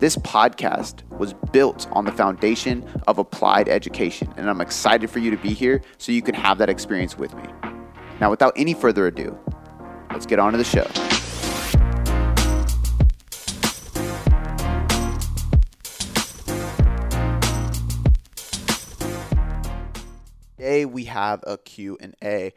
This podcast was built on the foundation of applied education, and I'm excited for you to be here so you can have that experience with me. Now, without any further ado, let's get on to the show. Today we have a Q&A.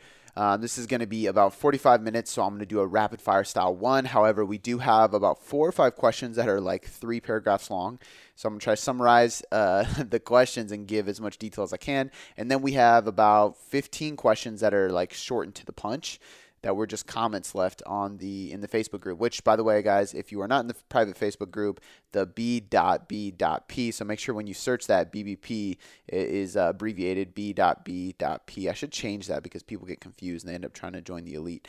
This is going to be about 45 minutes, so I'm going to do a rapid fire style one. However, we do have about 4 or 5 questions that are like 3 paragraphs long. So I'm going to try to summarize the questions and give as much detail as I can. And then we have about 15 questions that are like short and to the punch that were just comments left on in the Facebook group, which, by the way, guys, if you are not in the private Facebook group, the B.B.P, so make sure when you search that, BBP is abbreviated B.B.P. I should change that because people get confused and they end up trying to join the elite,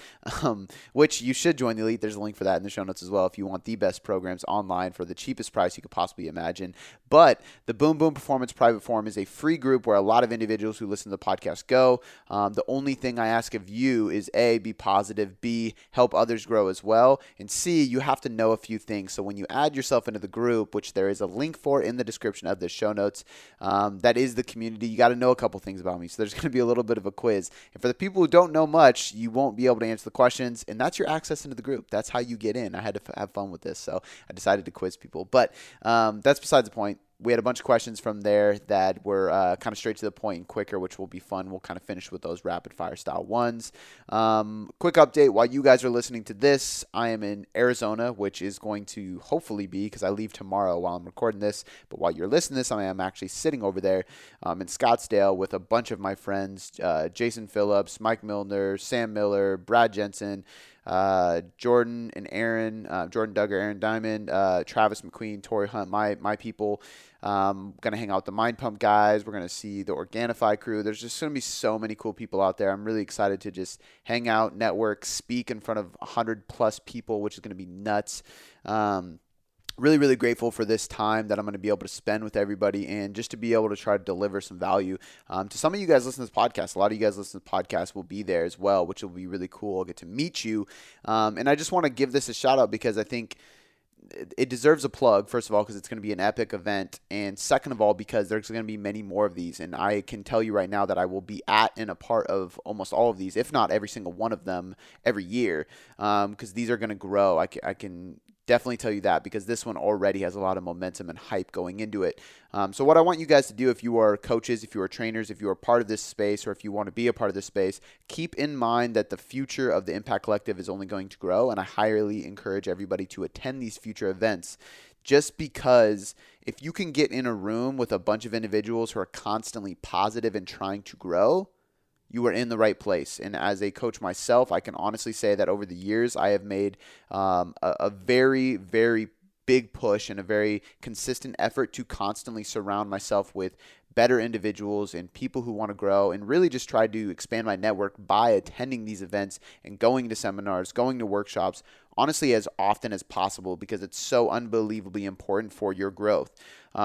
which you should join the elite. There's a link for that in the show notes as well if you want the best programs online for the cheapest price you could possibly imagine. But the Boom Boom Performance Private Forum is a free group where a lot of individuals who listen to the podcast go. The only thing I ask of you is A, be positive, B, help others grow as well, and C, you have to know a few things. So when you add yourself into the group, which there is a link for in the description of the show notes, that is the community. You got to know a couple things about me. So there's going to be a little bit of a quiz. And for the people who don't know much, you won't be able to answer the questions, and that's your access into the group. That's how you get in. I had to have fun with this, so I decided to quiz people. But that's besides the point. We had a bunch of questions from there that were kind of straight to the point and quicker, which will be fun. We'll kind of finish with those rapid-fire style ones. Quick update. While you guys are listening to this, I am in Arizona, which is going to hopefully be, because I leave tomorrow while I'm recording this, but while you're listening to this, I am actually sitting over there in Scottsdale with a bunch of my friends, Jason Phillips, Mike Milner, Sam Miller, Brad Jensen, Jordan and Aaron, Jordan Duggar, Aaron Diamond, Travis McQueen, Tory Hunt, my people. Going to hang out with the Mind Pump guys. We're going to see the Organifi crew. There's just going to be so many cool people out there. I'm really excited to just hang out, network, speak in front of 100+ people, which is going to be nuts. Really, really grateful for this time that I'm going to be able to spend with everybody and just to be able to try to deliver some value to some of you guys listening to this podcast. A lot of you guys listening to the podcast will be there as well, which will be really cool. I'll get to meet you. And I just want to give this a shout out because I think it deserves a plug, first of all, because it's going to be an epic event. And second of all, because there's going to be many more of these. And I can tell you right now that I will be at and a part of almost all of these, if not every single one of them every year, because these are going to grow. I can definitely tell you that because this one already has a lot of momentum and hype going into it. So what I want you guys to do, if you are coaches, if you are trainers, if you are part of this space, or if you want to be a part of this space, keep in mind that the future of the Impact Collective is only going to grow, and I highly encourage everybody to attend these future events. Just because if you can get in a room with a bunch of individuals who are constantly positive and trying to grow, you are in the right place. And as a coach myself, I can honestly say that over the years, I have made a very, very big push and a very consistent effort to constantly surround myself with better individuals and people who want to grow, and really just try to expand my network by attending these events and going to seminars, going to workshops, honestly as often as possible, because it's so unbelievably important for your growth.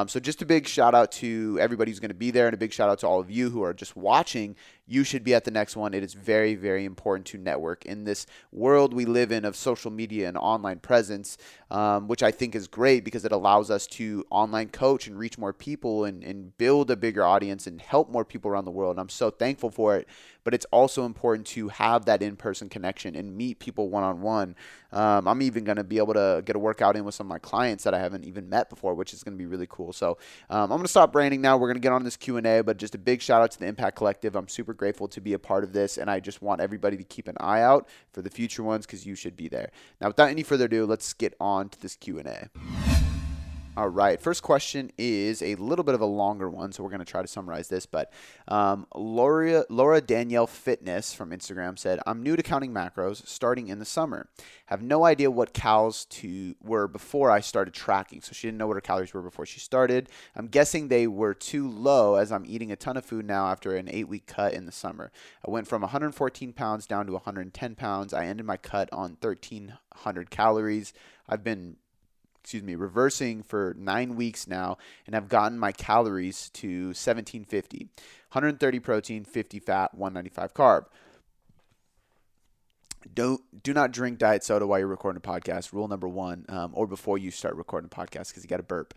So just a big shout out to everybody who's going to be there, and a big shout out to all of you who are just watching. You should be at the next one. It is very, very important to network in this world we live in of social media and online presence, which I think is great because it allows us to online coach and reach more people and build a bigger audience and help more people around the world. And I'm so thankful for it, but it's also important to have that in-person connection and meet people one-on-one. I'm even going to be able to get a workout in with some of my clients that I haven't even met before, which is going to be really cool. So I'm going to stop ranting now. We're going to get on this Q&A, but just a big shout out to the Impact Collective. I'm super grateful to be a part of this, and I just want everybody to keep an eye out for the future ones because you should be there. Now, without any further ado, let's get on to this Q&A. All right, first question is a little bit of a longer one, so we're going to try to summarize this. But Laura Danielle Fitness from Instagram said, I'm new to counting macros starting in the summer. Have no idea what calories were before I started tracking. So she didn't know what her calories were before she started. I'm guessing they were too low as I'm eating a ton of food now after an 8-week cut in the summer. I went from 114 pounds down to 110 pounds. I ended my cut on 1,300 calories. I've been reversing for 9 weeks now, and I've gotten my calories to 1750, 130 protein, 50 fat, 195 carb. Do not drink diet soda while you're recording a podcast. Rule number one, or before you start recording a podcast because you got to burp.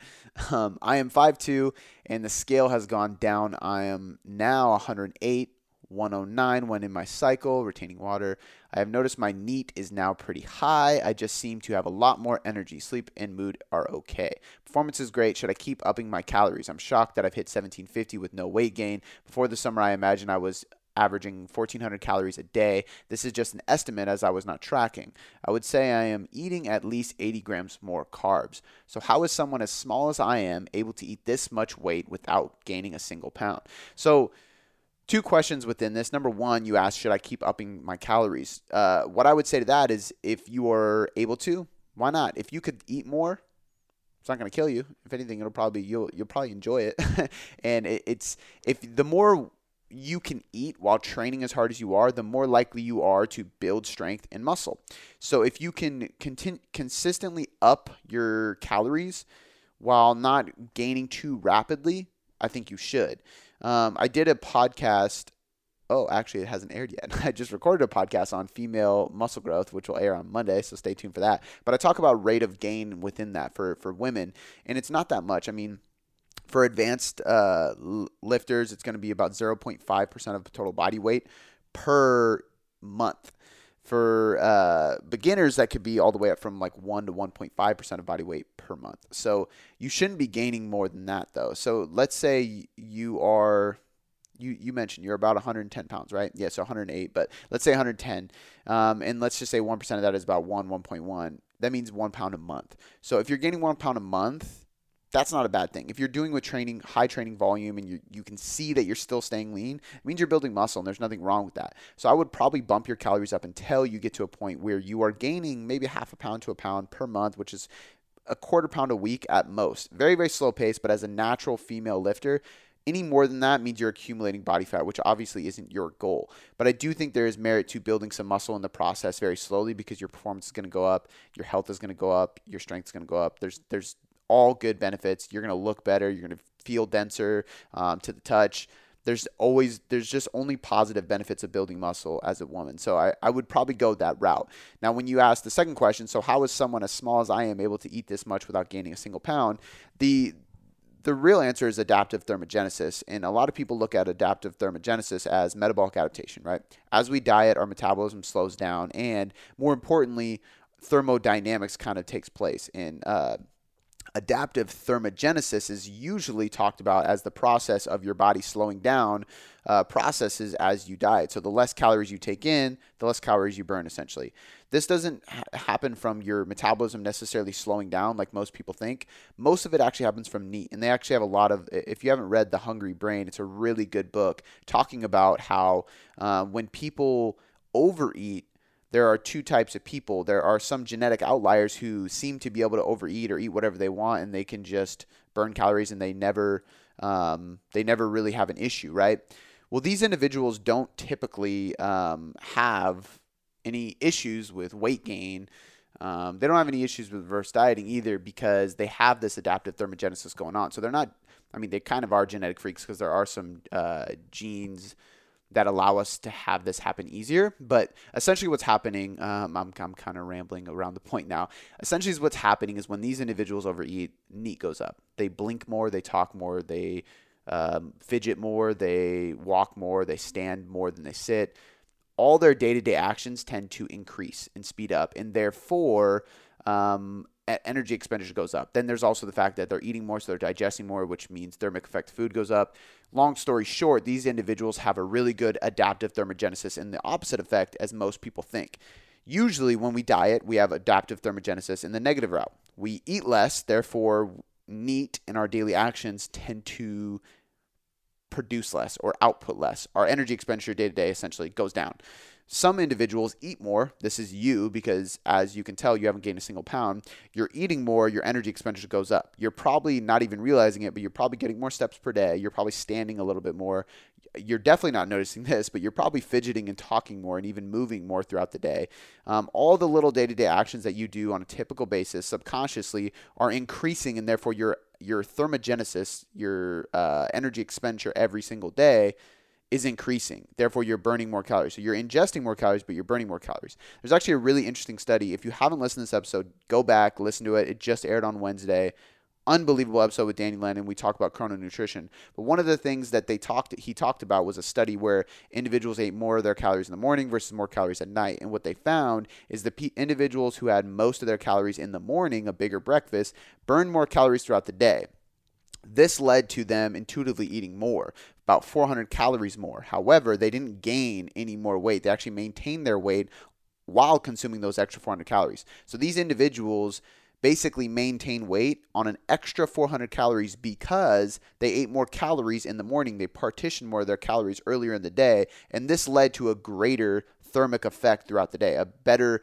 I am 5'2", and the scale has gone down. I am now 108. 109 when in my cycle, retaining water. I have noticed my NEAT is now pretty high. I just seem to have a lot more energy. Sleep and mood are okay. Performance is great. Should I keep upping my calories? I'm shocked that I've hit 1750 with no weight gain. Before the summer, I imagine I was averaging 1,400 calories a day. This is just an estimate as I was not tracking. I would say I am eating at least 80 grams more carbs. So how is someone as small as I am able to eat this much weight without gaining a single pound? So two questions within this. Number one, you asked, should I keep upping my calories? What I would say to that is if you are able to, why not? If you could eat more, it's not going to kill you. If anything, it'll probably, you'll probably enjoy it. And if the more you can eat while training as hard as you are, the more likely you are to build strength and muscle. So if you can consistently up your calories while not gaining too rapidly, I think you should. I did a podcast. Oh, actually, it hasn't aired yet. I just recorded a podcast on female muscle growth, which will air on Monday, so stay tuned for that. But I talk about rate of gain within that for women, and it's not that much. I mean, for advanced lifters, it's going to be about 0.5% of total body weight per month. For beginners, that could be all the way up from like 1 to 1.5% of body weight per month. So you shouldn't be gaining more than that, though. So let's say you are, you mentioned you're about 110 pounds, right? Yeah, so 108, but let's say 110. And let's just say 1% of that is about 1.1. That means 1 pound a month. So if you're gaining 1 pound a month, that's not a bad thing. If you're doing with training, high training volume, and you can see that you're still staying lean, it means you're building muscle, and there's nothing wrong with that. So I would probably bump your calories up until you get to a point where you are gaining maybe half a pound to a pound per month, which is a quarter pound a week at most. Very, very slow pace, but as a natural female lifter, any more than that means you're accumulating body fat, which obviously isn't your goal. But I do think there is merit to building some muscle in the process very slowly because your performance is going to go up, your health is going to go up, your strength is going to go up. There's all good benefits. You're going to look better. You're going to feel denser to the touch. There's just only positive benefits of building muscle as a woman. So I would probably go that route. Now, when you ask the second question, so how is someone as small as I am able to eat this much without gaining a single pound? The real answer is adaptive thermogenesis, and a lot of people look at adaptive thermogenesis as metabolic adaptation, right? As we diet, our metabolism slows down, and more importantly, thermodynamics kind of takes place in adaptive thermogenesis is usually talked about as the process of your body slowing down processes as you diet. So the less calories you take in, the less calories you burn, essentially. This doesn't happen from your metabolism necessarily slowing down like most people think. Most of it actually happens from NEAT. And they actually have a lot of, if you haven't read The Hungry Brain, it's a really good book talking about how when people overeat, there are two types of people. There are some genetic outliers who seem to be able to overeat or eat whatever they want, and they can just burn calories, and they never really have an issue, right? Well, these individuals don't typically have any issues with weight gain. They don't have any issues with reverse dieting either because they have this adaptive thermogenesis going on. So they're not – I mean, they kind of are genetic freaks because there are some genes – that allow us to have this happen easier. But essentially what's happening, I'm kind of rambling around the point now. Essentially what's happening is when these individuals overeat, NEAT goes up. They blink more, they talk more, they fidget more, they walk more, they stand more than they sit. All their day-to-day actions tend to increase and speed up, and therefore energy expenditure goes up. Then there's also the fact that they're eating more, so they're digesting more, which means thermic effect food goes up. Long story short, these individuals have a really good adaptive thermogenesis and the opposite effect as most people think. Usually when we diet, we have adaptive thermogenesis in the negative route. We eat less, therefore neat in our daily actions tend to produce less or output less. Our energy expenditure day to day essentially goes down. Some individuals eat more. This is you, because as you can tell, you haven't gained a single pound. You're eating more, your energy expenditure goes up. You're probably not even realizing it, but you're probably getting more steps per day. You're probably standing a little bit more. You're definitely not noticing this, but you're probably fidgeting and talking more and even moving more throughout the day. All the little day-to-day actions that you do on a typical basis subconsciously are increasing, and therefore your thermogenesis, your energy expenditure every single day is increasing. Therefore, you're burning more calories. So you're ingesting more calories, but you're burning more calories. There's actually a really interesting study. If you haven't listened to this episode, go back, listen to it. It just aired on Wednesday. Unbelievable episode with Danny Lennon. We talk about chrononutrition. But one of the things that he talked about was a study where individuals ate more of their calories in the morning versus more calories at night. And what they found is the individuals who had most of their calories in the morning, a bigger breakfast, burned more calories throughout the day. This led to them intuitively eating more, about 400 calories more. However, they didn't gain any more weight. They actually maintained their weight while consuming those extra 400 calories. So these individuals basically maintain weight on an extra 400 calories because they ate more calories in the morning. They partitioned more of their calories earlier in the day, and this led to a greater thermic effect throughout the day, a better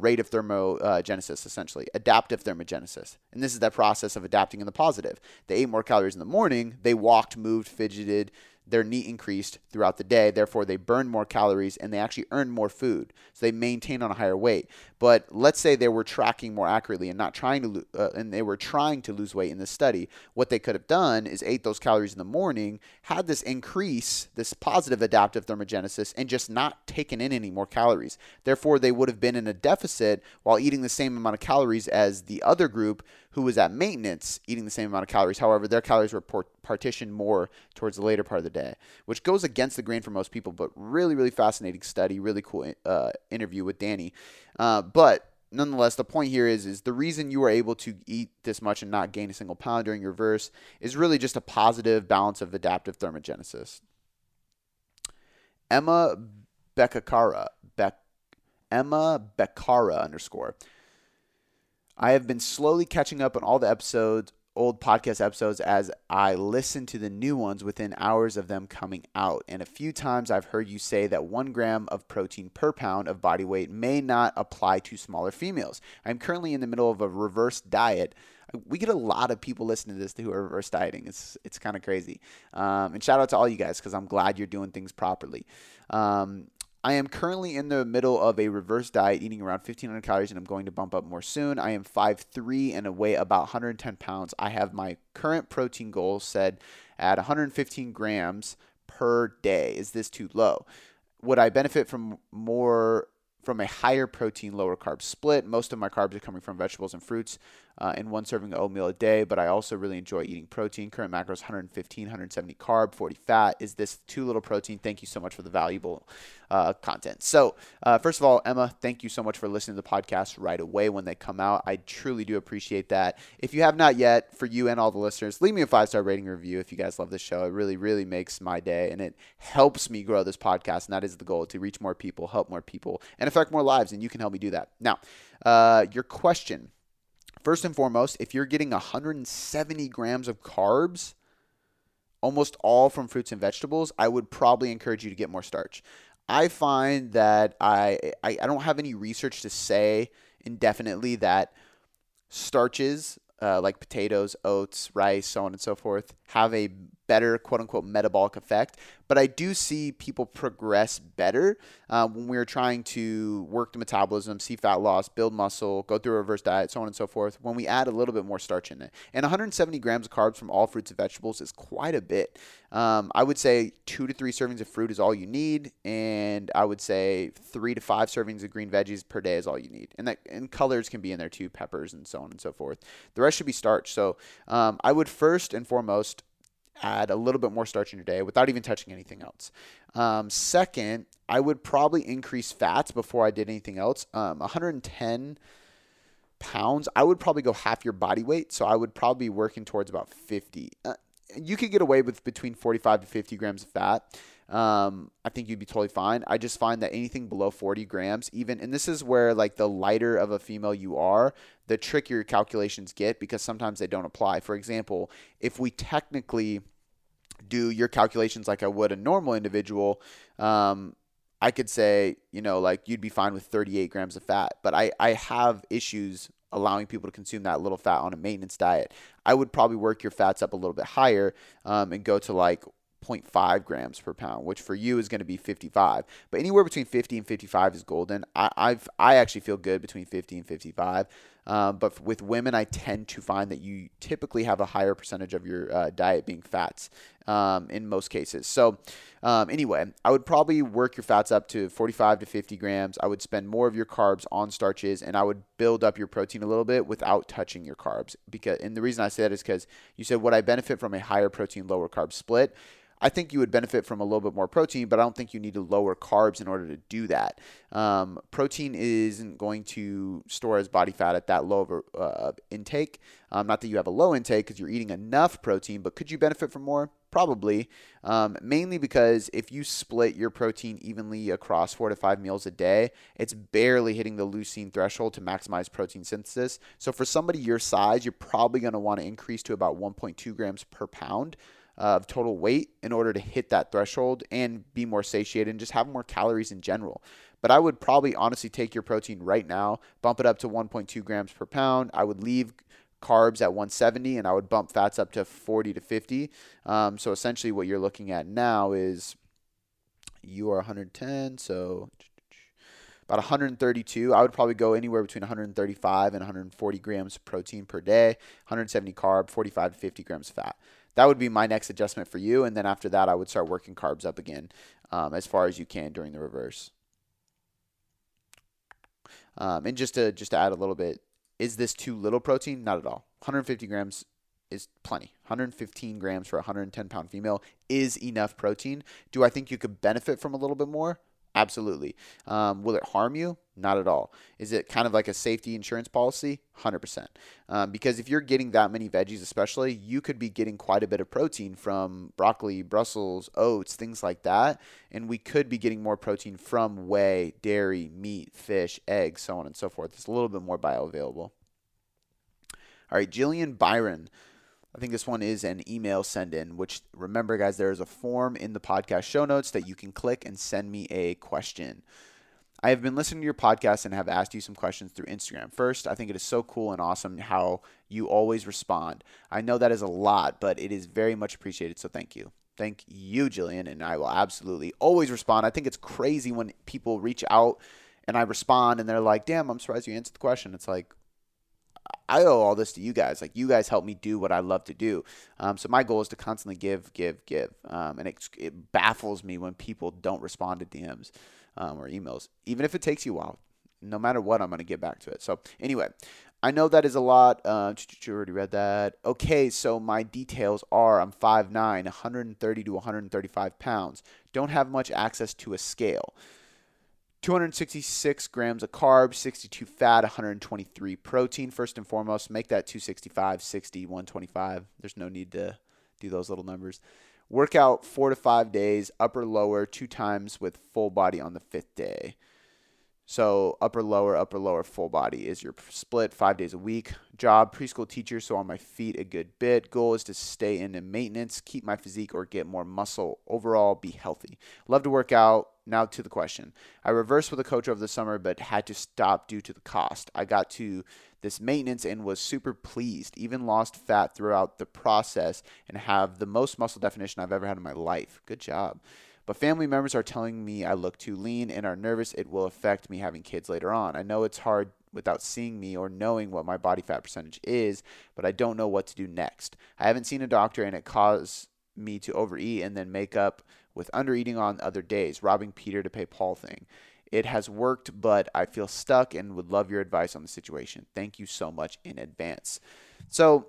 rate of thermogenesis, essentially, adaptive thermogenesis. And this is that process of adapting in the positive. They ate more calories in the morning. They walked, moved, fidgeted. Their NEAT increased throughout the day. Therefore, they burned more calories and they actually earned more food. So they maintained on a higher weight. But let's say they were tracking more accurately and not trying to lose weight in this study. What they could have done is ate those calories in the morning, had this increase, this positive adaptive thermogenesis, and just not taken in any more calories. Therefore, they would have been in a deficit while eating the same amount of calories as the other group who was at maintenance, eating the same amount of calories. However, their calories were partitioned more towards the later part of the day, which goes against the grain for most people, but really, really fascinating study, really cool interview with Danny. But nonetheless, the point here is the reason you are able to eat this much and not gain a single pound during your verse is really just a positive balance of adaptive thermogenesis. Emma Becerra. I have been slowly catching up on all the episodes, old podcast episodes, as I listen to the new ones within hours of them coming out. And a few times I've heard you say that 1 gram of protein per pound of body weight may not apply to smaller females. I'm currently in the middle of a reverse diet. We get a lot of people listening to this who are reverse dieting. It's kind of crazy. And shout out to all you guys, because I'm glad you're doing things properly. I am currently in the middle of a reverse diet, eating around 1,500 calories, and I'm going to bump up more soon. I am 5'3" and weigh about 110 pounds. I have my current protein goal set at 115 grams per day. Is this too low? Would I benefit from a higher protein, lower carb split? Most of my carbs are coming from vegetables and fruits in one serving of oatmeal a day, but I also really enjoy eating protein. Current macros, 115, 170 carb, 40 fat. Is this too little protein? Thank you so much for the valuable content. So first of all, Emma, thank you so much for listening to the podcast right away when they come out. I truly do appreciate that. If you have not yet, for you and all the listeners, leave me a 5-star rating review if you guys love this show. It really, really makes my day, and it helps me grow this podcast, and that is the goal, to reach more people, help more people, and affect more lives, and you can help me do that. Now, your question. First and foremost, if you're getting 170 grams of carbs, almost all from fruits and vegetables, I would probably encourage you to get more starch. I find that I don't have any research to say indefinitely that starches like potatoes, oats, rice, so on and so forth, have a better quote-unquote metabolic effect. But I do see people progress better when we're trying to work the metabolism, see fat loss, build muscle, go through a reverse diet, so on and so forth, when we add a little bit more starch in it. And 170 grams of carbs from all fruits and vegetables is quite a bit. I would say 2 to 3 servings of fruit is all you need, and I would say 3 to 5 servings of green veggies per day is all you need. And colors can be in there too, peppers and so on and so forth. The rest should be starch. So I would first and foremost add a little bit more starch in your day without even touching anything else. Second, I would probably increase fats before I did anything else. 110 pounds, I would probably go half your body weight. So I would probably be working towards about 50. you could get away with between 45 to 50 grams of fat. I think you'd be totally fine. I just find that anything below 40 grams, even, and this is where like the lighter of a female you are, the trickier calculations get because sometimes they don't apply. For example, if we technically do your calculations like I would a normal individual, I could say, you know, like you'd be fine with 38 grams of fat, but I have issues allowing people to consume that little fat on a maintenance diet. I would probably work your fats up a little bit higher and go to like 0.5 grams per pound, which for you is going to be 55, but anywhere between 50 and 55 is golden. I actually feel good between 50 and 55. But with women, I tend to find that you typically have a higher percentage of your diet being fats in most cases. So anyway, I would probably work your fats up to 45 to 50 grams. I would spend more of your carbs on starches, and I would build up your protein a little bit without touching your carbs. And the reason I say that is because you said, would I benefit from a higher protein, lower carb split? I think you would benefit from a little bit more protein, but I don't think you need to lower carbs in order to do that. Protein isn't going to store as body fat at that low of a, intake. Not that you have a low intake because you're eating enough protein, but could you benefit from more? Probably, mainly because if you split your protein evenly across 4 to 5 meals a day, it's barely hitting the leucine threshold to maximize protein synthesis. So for somebody your size, you're probably going to want to increase to about 1.2 grams per pound of total weight in order to hit that threshold and be more satiated and just have more calories in general. But I would probably honestly take your protein right now, bump it up to 1.2 grams per pound. I would leave carbs at 170 and I would bump fats up to 40 to 50. So essentially what you're looking at now is you are 110, so about 132. I would probably go anywhere between 135 and 140 grams protein per day, 170 carb, 45 to 50 grams fat. That would be my next adjustment for you. And then after that, I would start working carbs up again as far as you can during the reverse. And just to add a little bit, is this too little protein? Not at all. 150 grams is plenty. 115 grams for a 110-pound female is enough protein. Do I think you could benefit from a little bit more? Absolutely. Will it harm you? Not at all. Is it kind of like a safety insurance policy? 100%. Because if you're getting that many veggies especially, you could be getting quite a bit of protein from broccoli, Brussels, oats, things like that. And we could be getting more protein from whey, dairy, meat, fish, eggs, so on and so forth. It's a little bit more bioavailable. All right, Jillian Byron. I think this one is an email send-in, which remember, guys, there is a form in the podcast show notes that you can click and send me a question. I have been listening to your podcast and have asked you some questions through Instagram. First, I think it is so cool and awesome how you always respond. I know that is a lot, but it is very much appreciated, so thank you. Thank you, Jillian, and I will absolutely always respond. I think it's crazy when people reach out and I respond and they're like, damn, I'm surprised you answered the question. It's like, I owe all this to you guys. Like, you guys help me do what I love to do. So my goal is to constantly give. And it baffles me when people don't respond to DMs or emails, even if it takes you a while. No matter what, I'm going to get back to it. So anyway, I know that is a lot. You already read that. Okay, so my details are I'm 5'9", 130 to 135 pounds. Don't have much access to a scale. 266 grams of carbs, 62 fat, 123 protein. First and foremost, make that 265, 60, 125. There's no need to do those little numbers. Workout 4 to 5 days, upper, lower, 2 times with full body on the 5th day. So upper, lower, full body is your split 5 days a week. Job, preschool teacher, so on my feet a good bit. Goal is to stay in maintenance, keep my physique or get more muscle. Overall, be healthy. Love to work out. Now to the question. I reversed with a coach over the summer but had to stop due to the cost. I got to this maintenance and was super pleased, even lost fat throughout the process and have the most muscle definition I've ever had in my life. Good job. But family members are telling me I look too lean and are nervous it will affect me having kids later on. I know it's hard without seeing me or knowing what my body fat percentage is, but I don't know what to do next. I haven't seen a doctor and it caused me to overeat and then make up with undereating on other days, robbing Peter to pay Paul thing. It has worked, but I feel stuck and would love your advice on the situation. Thank you so much in advance. So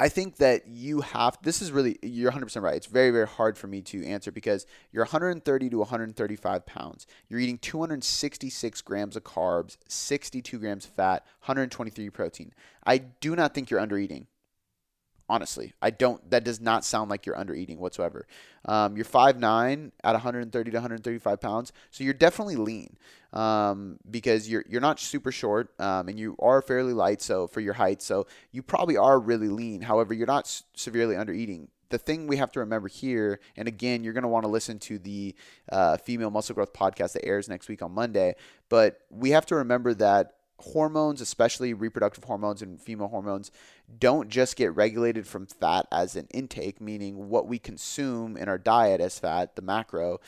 I think that you have, this is really, you're 100% right. It's very, very hard for me to answer because you're 130 to 135 pounds. You're eating 266 grams of carbs, 62 grams of fat, 123 protein. I do not think you're undereating. Honestly, I don't. That does not sound like you're under eating whatsoever. You're 5'9" at 130 to 135 pounds, so you're definitely lean because you're not super short and you are fairly light. So for your height, so you probably are really lean. However, you're not severely under eating. The thing we have to remember here, and again, you're going to want to listen to the Female Muscle Growth podcast that airs next week on Monday. But we have to remember that hormones, especially reproductive hormones and female hormones, don't just get regulated from fat as an intake, meaning what we consume in our diet as fat, the macro,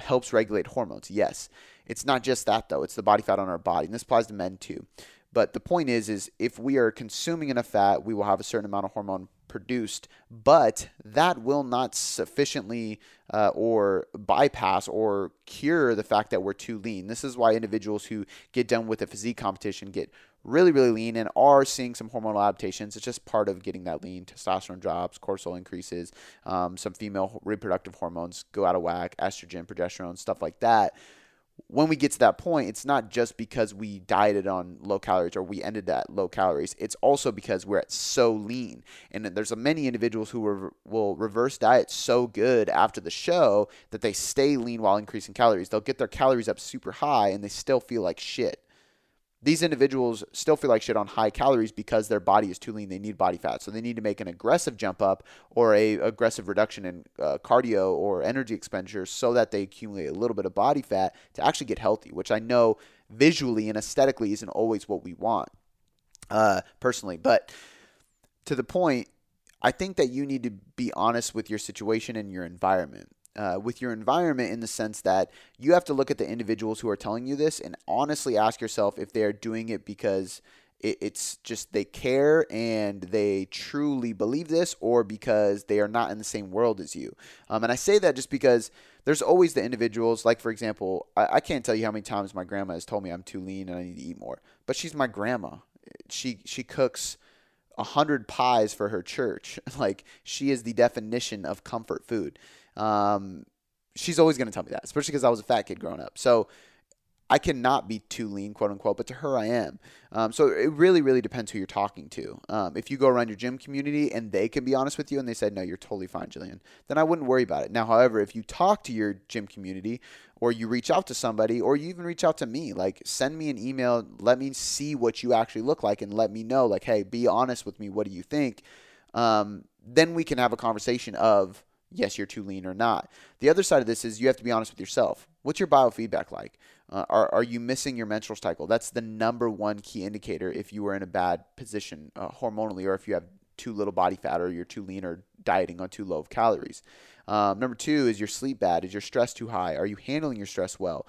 helps regulate hormones. Yes, it's not just that though. It's the body fat on our body. And this applies to men too. But the point is if we are consuming enough fat, we will have a certain amount of hormone produced, but that will not sufficiently or bypass or cure the fact that we're too lean. This is why individuals who get done with a physique competition get really, really lean and are seeing some hormonal adaptations. It's just part of getting that lean. Testosterone drops, cortisol increases, some female reproductive hormones go out of whack, estrogen, progesterone, stuff like that. When we get to that point, it's not just because we dieted on low calories or we ended at low calories. It's also because we're at so lean. And there's many individuals who will reverse diet so good after the show that they stay lean while increasing calories. They'll get their calories up super high and they still feel like shit. These individuals still feel like shit on high calories because their body is too lean. They need body fat. So they need to make an aggressive jump up or a aggressive reduction in cardio or energy expenditure so that they accumulate a little bit of body fat to actually get healthy, which I know visually and aesthetically isn't always what we want personally. But to the point, I think that you need to be honest with your situation and your environment. With your environment in the sense that you have to look at the individuals who are telling you this and honestly ask yourself if they're doing it because it's just they care and they truly believe this or because they are not in the same world as you. And I say that just because there's always the individuals, like for example, I can't tell you how many times my grandma has told me I'm too lean and I need to eat more, but she's my grandma. She cooks 100 pies for her church. Like she is the definition of comfort food. She's always going to tell me that, especially because I was a fat kid growing up. So I cannot be too lean, quote unquote, but to her I am. So it really, really depends who you're talking to. If you go around your gym community and they can be honest with you and they said, no, you're totally fine, Jillian, then I wouldn't worry about it. Now, however, if you talk to your gym community or you reach out to somebody or you even reach out to me, like send me an email, let me see what you actually look like and let me know like, hey, be honest with me. What do you think? Then we can have a conversation of, yes, you're too lean or not. The other side of this is you have to be honest with yourself. What's your biofeedback like? Are you missing your menstrual cycle? That's the number one key indicator if you are in a bad position hormonally or if you have too little body fat or you're too lean or dieting on too low of calories. Number two is your sleep bad. Is your stress too high? Are you handling your stress well?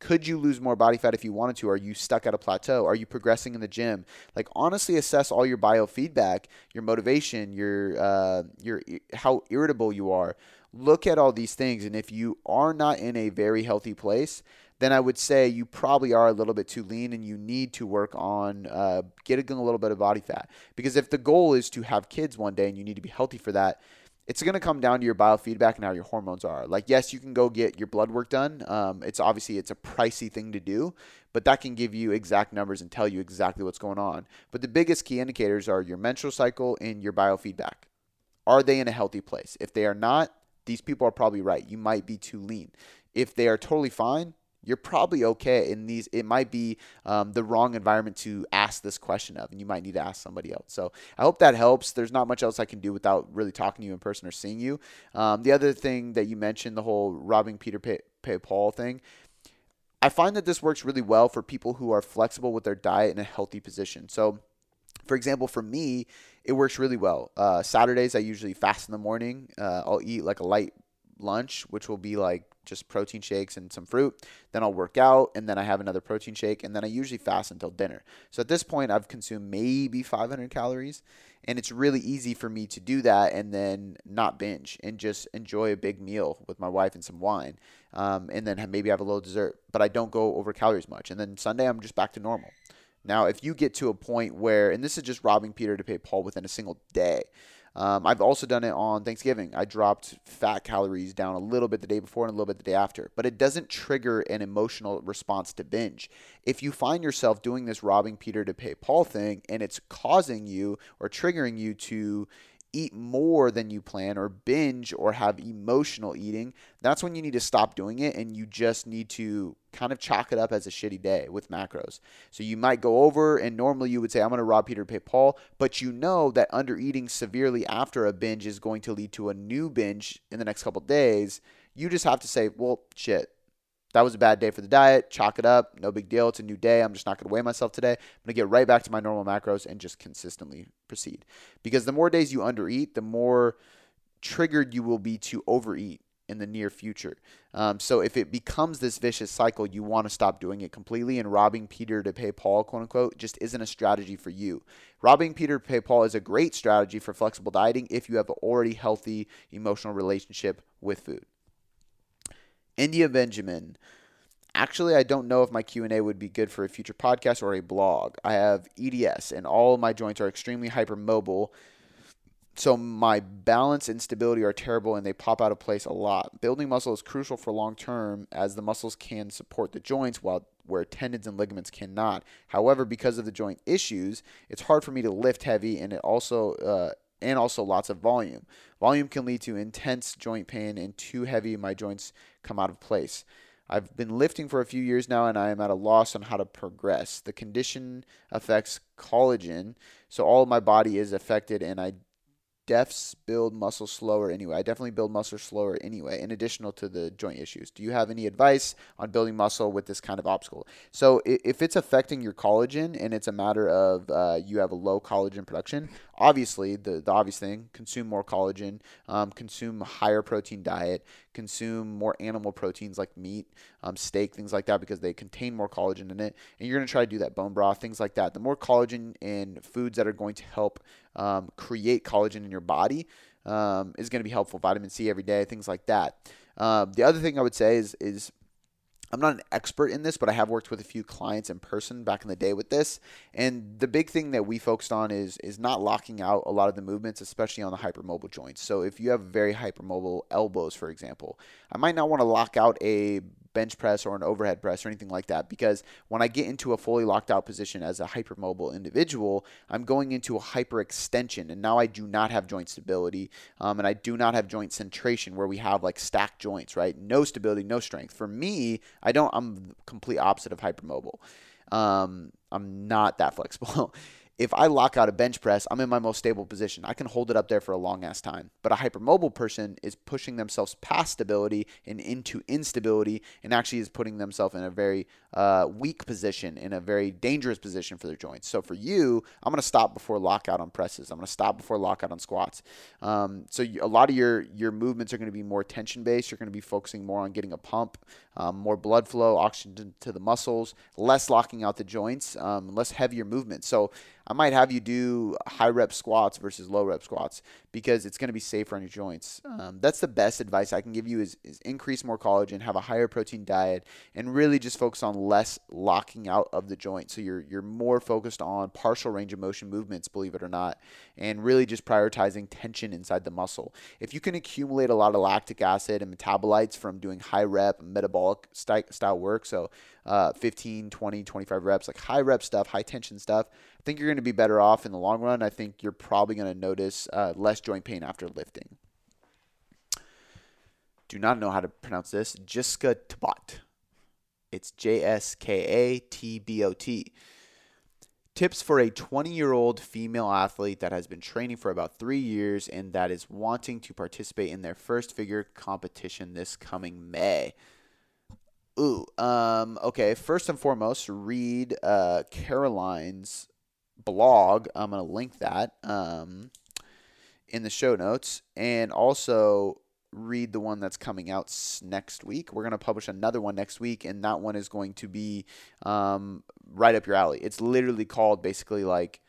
Could you lose more body fat if you wanted to? Are you stuck at a plateau? Are you progressing in the gym? Like honestly assess all your biofeedback, your motivation, your how irritable you are. Look at all these things. And if you are not in a very healthy place, then I would say you probably are a little bit too lean and you need to work on getting a little bit of body fat. Because if the goal is to have kids one day and you need to be healthy for that, it's going to come down to your biofeedback and how your hormones are. Like, yes, you can go get your blood work done. It's a pricey thing to do, but that can give you exact numbers and tell you exactly what's going on. But the biggest key indicators are your menstrual cycle and your biofeedback. Are they in a healthy place? If they are not, these people are probably right. You might be too lean. If they are totally fine, you're probably okay in these. It might be the wrong environment to ask this question of, and you might need to ask somebody else. So I hope that helps. There's not much else I can do without really talking to you in person or seeing you. The other thing that you mentioned, the whole robbing Peter pay Paul thing, I find that this works really well for people who are flexible with their diet in a healthy position. So for example, for me, it works really well. Saturdays, I usually fast in the morning. I'll eat like a light lunch, which will be like just protein shakes and some fruit. Then I'll work out and then I have another protein shake and then I usually fast until dinner. So at this point I've consumed maybe 500 calories and it's really easy for me to do that and then not binge and just enjoy a big meal with my wife and some wine. And then maybe have a little dessert, but I don't go over calories much. And then Sunday I'm just back to normal. Now, if you get to a point where, and this is just robbing Peter to pay Paul within a single day, I've also done it on Thanksgiving. I dropped fat calories down a little bit the day before and a little bit the day after, but it doesn't trigger an emotional response to binge. If you find yourself doing this robbing Peter to pay Paul thing and it's causing you or triggering you to eat more than you plan or binge or have emotional eating, that's when you need to stop doing it, and you just need to kind of chalk it up as a shitty day with macros. So you might go over, and normally you would say, I'm going to rob Peter to pay Paul, but you know that under eating severely after a binge is going to lead to a new binge in the next couple of days. You just have to say, well, shit, that was a bad day for the diet. Chalk it up. No big deal. It's a new day. I'm just not going to weigh myself today. I'm going to get right back to my normal macros and just consistently proceed. Because the more days you undereat, the more triggered you will be to overeat in the near future. So if it becomes this vicious cycle, you want to stop doing it completely, and robbing Peter to pay Paul, quote unquote, just isn't a strategy for you. Robbing Peter to pay Paul is a great strategy for flexible dieting if you have an already healthy emotional relationship with food. India Benjamin. Actually, I don't know if my Q&A would be good for a future podcast or a blog. I have EDS, and all of my joints are extremely hypermobile, so my balance and stability are terrible, and they pop out of place a lot. Building muscle is crucial for long-term, as the muscles can support the joints, while where tendons and ligaments cannot. However, because of the joint issues, it's hard for me to lift heavy, and it also and also lots of volume. Volume can lead to intense joint pain, and too heavy, my joints come out of place. I've been lifting for a few years now, and I am at a loss on how to progress. The condition affects collagen, so all of my body is affected, and I build muscle slower anyway. I definitely build muscle slower anyway, in addition to the joint issues. Do you have any advice on building muscle with this kind of obstacle? So if it's affecting your collagen and it's a matter of you have a low collagen production, obviously the obvious thing, consume more collagen, consume a higher protein diet, consume more animal proteins like meat, steak, things like that, because they contain more collagen in it. And you're going to try to do that, bone broth, things like that. The more collagen in foods that are going to help create collagen in your body is going to be helpful. Vitamin C every day, things like that. The other thing I would say is I'm not an expert in this, but I have worked with a few clients in person back in the day with this. And the big thing that we focused on is not locking out a lot of the movements, especially on the hypermobile joints. So if you have very hypermobile elbows, for example, I might not want to lock out a bench press or an overhead press or anything like that, because when I get into a fully locked out position as a hypermobile individual, I'm going into a hyperextension, and now I do not have joint stability, and I do not have joint centration, where we have like stacked joints, right? No stability, no strength. For me, I'm the complete opposite of hypermobile. I'm not that flexible. If I lock out a bench press, I'm in my most stable position. I can hold it up there for a long ass time. But a hypermobile person is pushing themselves past stability and into instability, and actually is putting themselves in a very weak position, in a very dangerous position for their joints. So for you, I'm going to stop before lockout on presses. I'm going to stop before lockout on squats. So a lot of your movements are going to be more tension-based. You're going to be focusing more on getting a pump, more blood flow, oxygen to the muscles, less locking out the joints, less heavier movement. So I might have you do high rep squats versus low rep squats, because it's going to be safer on your joints. That's the best advice I can give you is increase more collagen, have a higher protein diet, and really just focus on less locking out of the joint. So you're more focused on partial range of motion movements, believe it or not, and really just prioritizing tension inside the muscle. If you can accumulate a lot of lactic acid and metabolites from doing high rep metabolic style work, so 15, 20, 25 reps, like high rep stuff, high tension stuff, I think you're going to be better off in the long run. I think you're probably going to notice less joint pain after lifting. Do not know how to pronounce this. Jiska Tabat. It's J-S-K-A-T-B-O-T. Tips for a 20-year-old female athlete that has been training for about 3 years and that is wanting to participate in their first figure competition this coming May. Okay. First and foremost, read Caroline's blog. I'm going to link that in the show notes, and also read the one that's coming out next week. We're going to publish another one next week, and that one is going to be right up your alley. It's literally called basically like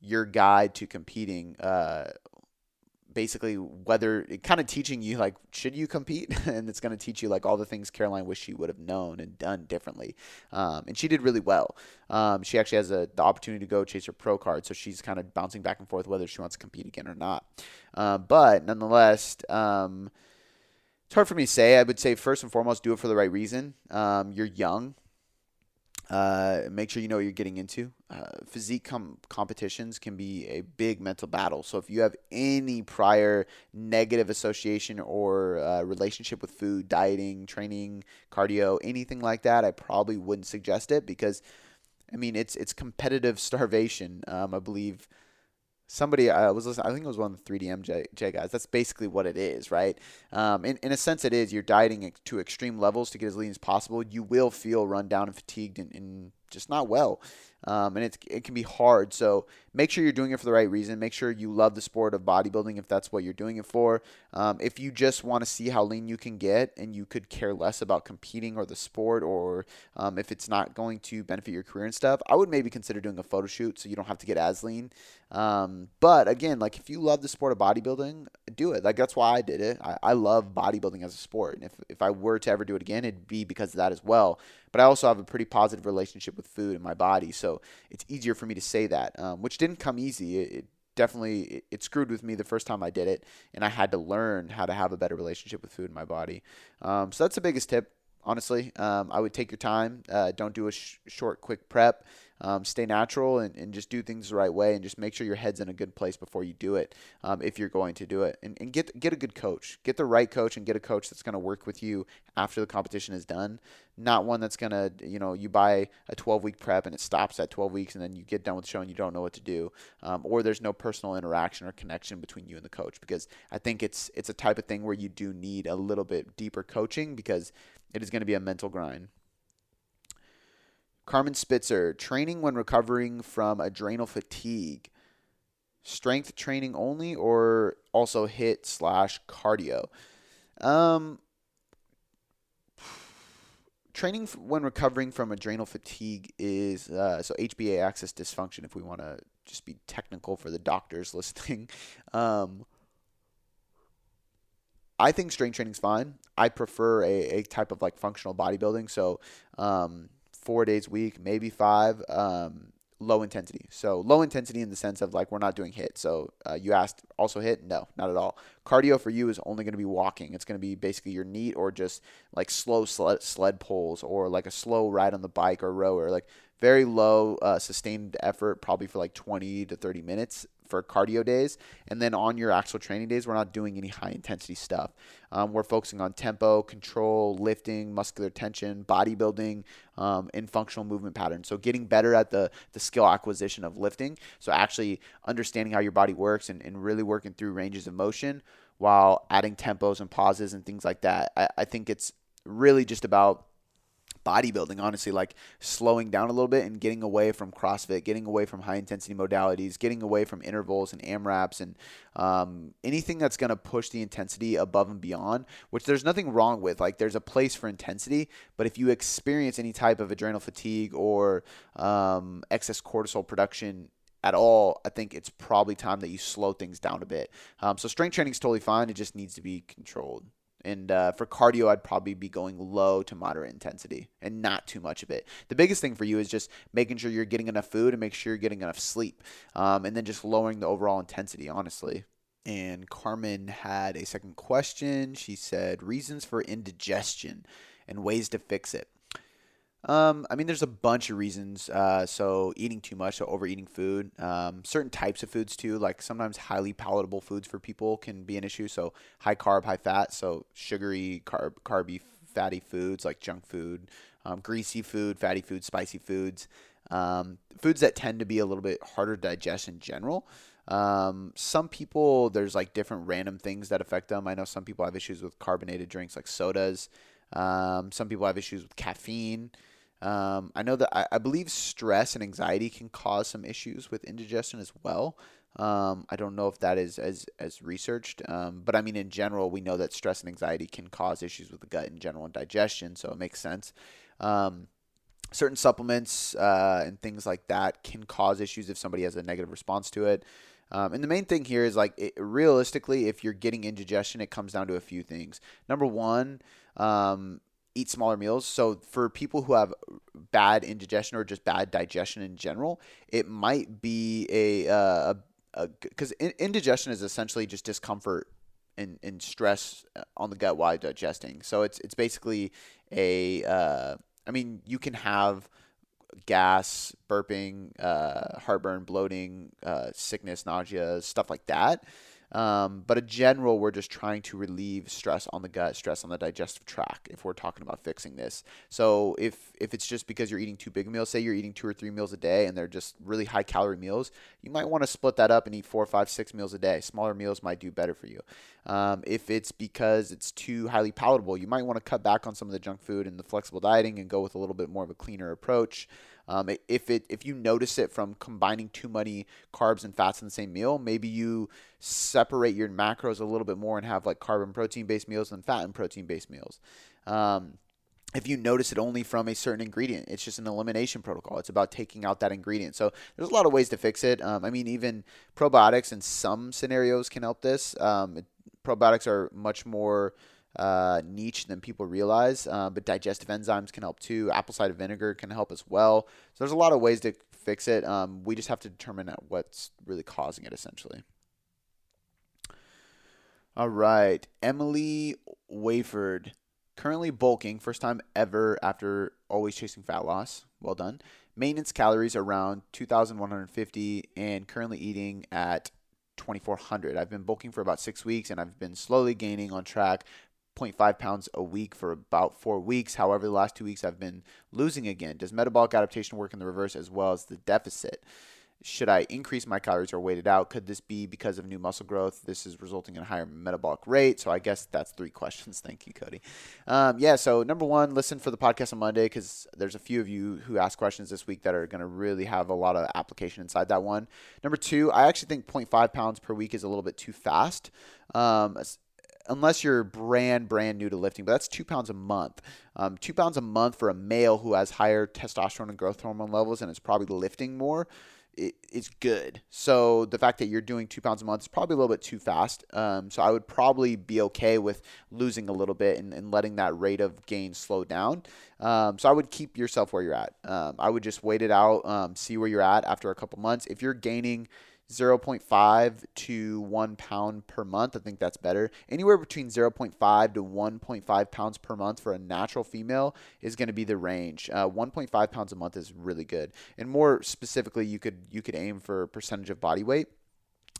your guide to competing basically whether – kind of teaching you, like, should you compete? And it's going to teach you, like, all the things Caroline wished she would have known and done differently. And she did really well. She actually has the opportunity to go chase her pro card, so she's kind of bouncing back and forth whether she wants to compete again or not. But nonetheless it's hard for me to say. I would say first and foremost, do it for the right reason. You're young. Make sure you know what you're getting into. Physique competitions can be a big mental battle. So if you have any prior negative association or relationship with food, dieting, training, cardio, anything like that, I probably wouldn't suggest it because, I mean, it's competitive starvation. I believe somebody was listening. I think it was one of the 3DMJ guys. That's basically what it is, right? In a sense, it is. You're dieting to extreme levels to get as lean as possible. You will feel run down and fatigued and just not well. And it can be hard. So make sure you're doing it for the right reason. Make sure you love the sport of bodybuilding if that's what you're doing it for. If you just want to see how lean you can get and you could care less about competing or the sport or if it's not going to benefit your career and stuff, I would maybe consider doing a photo shoot so you don't have to get as lean. But again, like if you love the sport of bodybuilding, do it. Like that's why I did it. I love bodybuilding as a sport. And if I were to ever do it again, it'd be because of that as well. But I also have a pretty positive relationship with food and my body. So it's easier for me to say that, which didn't come easy. It definitely screwed with me the first time I did it, and I had to learn how to have a better relationship with food in my body. So that's the biggest tip, honestly. I would take your time. Don't do a short, quick prep. Stay natural and just do things the right way and just make sure your head's in a good place before you do it if you're going to do it. And get a good coach. Get the right coach and get a coach that's going to work with you after the competition is done, not one that's going to, you know, you buy a 12-week prep and it stops at 12 weeks and then you get done with the show and you don't know what to do or there's no personal interaction or connection between you and the coach because I think it's a type of thing where you do need a little bit deeper coaching because it is going to be a mental grind. Carmen Spitzer, training when recovering from adrenal fatigue. Strength training only or also HIIT/cardio? Training when recovering from adrenal fatigue is so HPA axis dysfunction if we want to just be technical for the doctors listening. I think strength training is fine. I prefer a type of like functional bodybuilding. So 4 days a week, maybe 5, low intensity. So low intensity in the sense of like we're not doing HIIT. So you asked also HIIT? No, not at all. Cardio for you is only going to be walking. It's going to be basically your NEAT or just like slow sled pulls or like a slow ride on the bike or rower, like very low sustained effort probably for like 20 to 30 minutes for cardio days. And then on your actual training days, we're not doing any high intensity stuff. We're focusing on tempo, control, lifting, muscular tension, bodybuilding, and functional movement patterns. So getting better at the skill acquisition of lifting. So actually understanding how your body works and really working through ranges of motion while adding tempos and pauses and things like that. I think it's really just about bodybuilding, honestly, like slowing down a little bit and getting away from CrossFit, getting away from high intensity modalities, getting away from intervals and AMRAPs and anything that's going to push the intensity above and beyond, which there's nothing wrong with. Like there's a place for intensity, but if you experience any type of adrenal fatigue or excess cortisol production at all, I think it's probably time that you slow things down a bit. So strength training is totally fine. It just needs to be controlled. And for cardio, I'd probably be going low to moderate intensity and not too much of it. The biggest thing for you is just making sure you're getting enough food and make sure you're getting enough sleep and then just lowering the overall intensity, honestly. And Carmen had a second question. She said reasons for indigestion and ways to fix it. I mean, there's a bunch of reasons. So eating too much, so overeating food, certain types of foods too, like sometimes highly palatable foods for people can be an issue. So high carb, high fat, so sugary, carby, fatty foods like junk food, greasy food, fatty foods, spicy foods, foods that tend to be a little bit harder to digest in general. Some people, there's like different random things that affect them. I know some people have issues with carbonated drinks like sodas. Some people have issues with caffeine. I know that I believe stress and anxiety can cause some issues with indigestion as well. I don't know if that is as researched, but I mean, in general, we know that stress and anxiety can cause issues with the gut in general and digestion, so it makes sense. Certain supplements and things like that can cause issues if somebody has a negative response to it. And the main thing here is, like, realistically, if you're getting indigestion, it comes down to a few things. Number one, eat smaller meals. So for people who have bad indigestion or just bad digestion in general, it might be a because indigestion is essentially just discomfort and stress on the gut while digesting. So it's basically a I mean, you can have gas, burping, heartburn, bloating, sickness, nausea, stuff like that. But in general, we're just trying to relieve stress on the gut, stress on the digestive tract, if we're talking about fixing this. So if it's just because you're eating too big a meal, say you're eating 2 or 3 meals a day and they're just really high calorie meals, you might want to split that up and eat 4, 5, 6 meals a day. Smaller meals might do better for you. If it's because it's too highly palatable, you might want to cut back on some of the junk food and the flexible dieting and go with a little bit more of a cleaner approach. If you notice it from combining too many carbs and fats in the same meal, maybe you separate your macros a little bit more and have like carb and protein-based meals and fat and protein-based meals. If you notice it only from a certain ingredient, it's just an elimination protocol. It's about taking out that ingredient. So there's a lot of ways to fix it. I mean, even probiotics in some scenarios can help this. Probiotics are much more niche than people realize, but digestive enzymes can help too. Apple cider vinegar can help as well. So there's a lot of ways to fix it. We just have to determine what's really causing it, essentially. All right, Emily Wayford, currently bulking, first time ever after always chasing fat loss. Well done. Maintenance calories around 2,150 and currently eating at 2,400. I've been bulking for about 6 weeks and I've been slowly gaining on track 0.5 pounds a week for about 4 weeks. However, the last 2 weeks I've been losing again. Does metabolic adaptation work in the reverse as well as the deficit? Should I increase my calories or wait it out? Could this be because of new muscle growth? This is resulting in a higher metabolic rate. So I guess that's 3 questions. Thank you, Cody. Yeah, so number one, listen for the podcast on Monday because there's a few of you who asked questions this week that are going to really have a lot of application inside that one. Number two, I actually think 0.5 pounds per week is a little bit too fast. Unless you're brand new to lifting, but that's 2 pounds a month. 2 pounds a month for a male who has higher testosterone and growth hormone levels and is probably lifting more, it's good. So the fact that you're doing 2 pounds a month is probably a little bit too fast. So I would probably be okay with losing a little bit and letting that rate of gain slow down. So I would keep yourself where you're at. I would just wait it out, see where you're at after a couple months. If you're gaining 0.5 to 1 pound per month, I think that's better. Anywhere between 0.5 to 1.5 pounds per month for a natural female is going to be the range. 1.5 pounds a month is really good. And more specifically, you could aim for percentage of body weight.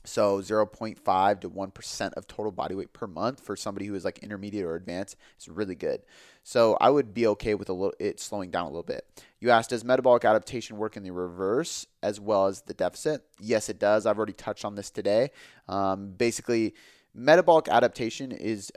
So 0.5 to 1% of total body weight per month for somebody who is like intermediate or advanced is really good. So I would be okay with it slowing down a little bit. You asked, does metabolic adaptation work in the reverse as well as the deficit? Yes, it does. I've already touched on this today. Basically, metabolic adaptation is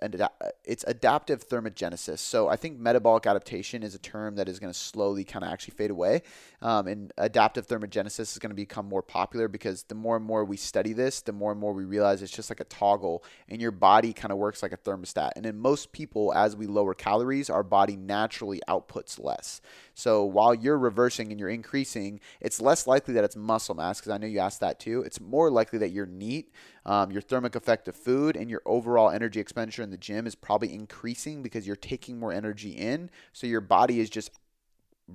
it's adaptive thermogenesis. So I think metabolic adaptation is a term that is going to slowly kind of actually fade away. And adaptive thermogenesis is going to become more popular because the more and more we study this, the more and more we realize it's just like a toggle and your body kind of works like a thermostat. And in most people, as we lower calories, our body naturally outputs less. So while you're reversing and you're increasing, it's less likely that it's muscle mass, because I know you asked that too. It's more likely that your NEAT, your thermic effect of food, and your overall energy expenditure in the gym is probably increasing because you're taking more energy in. So your body is just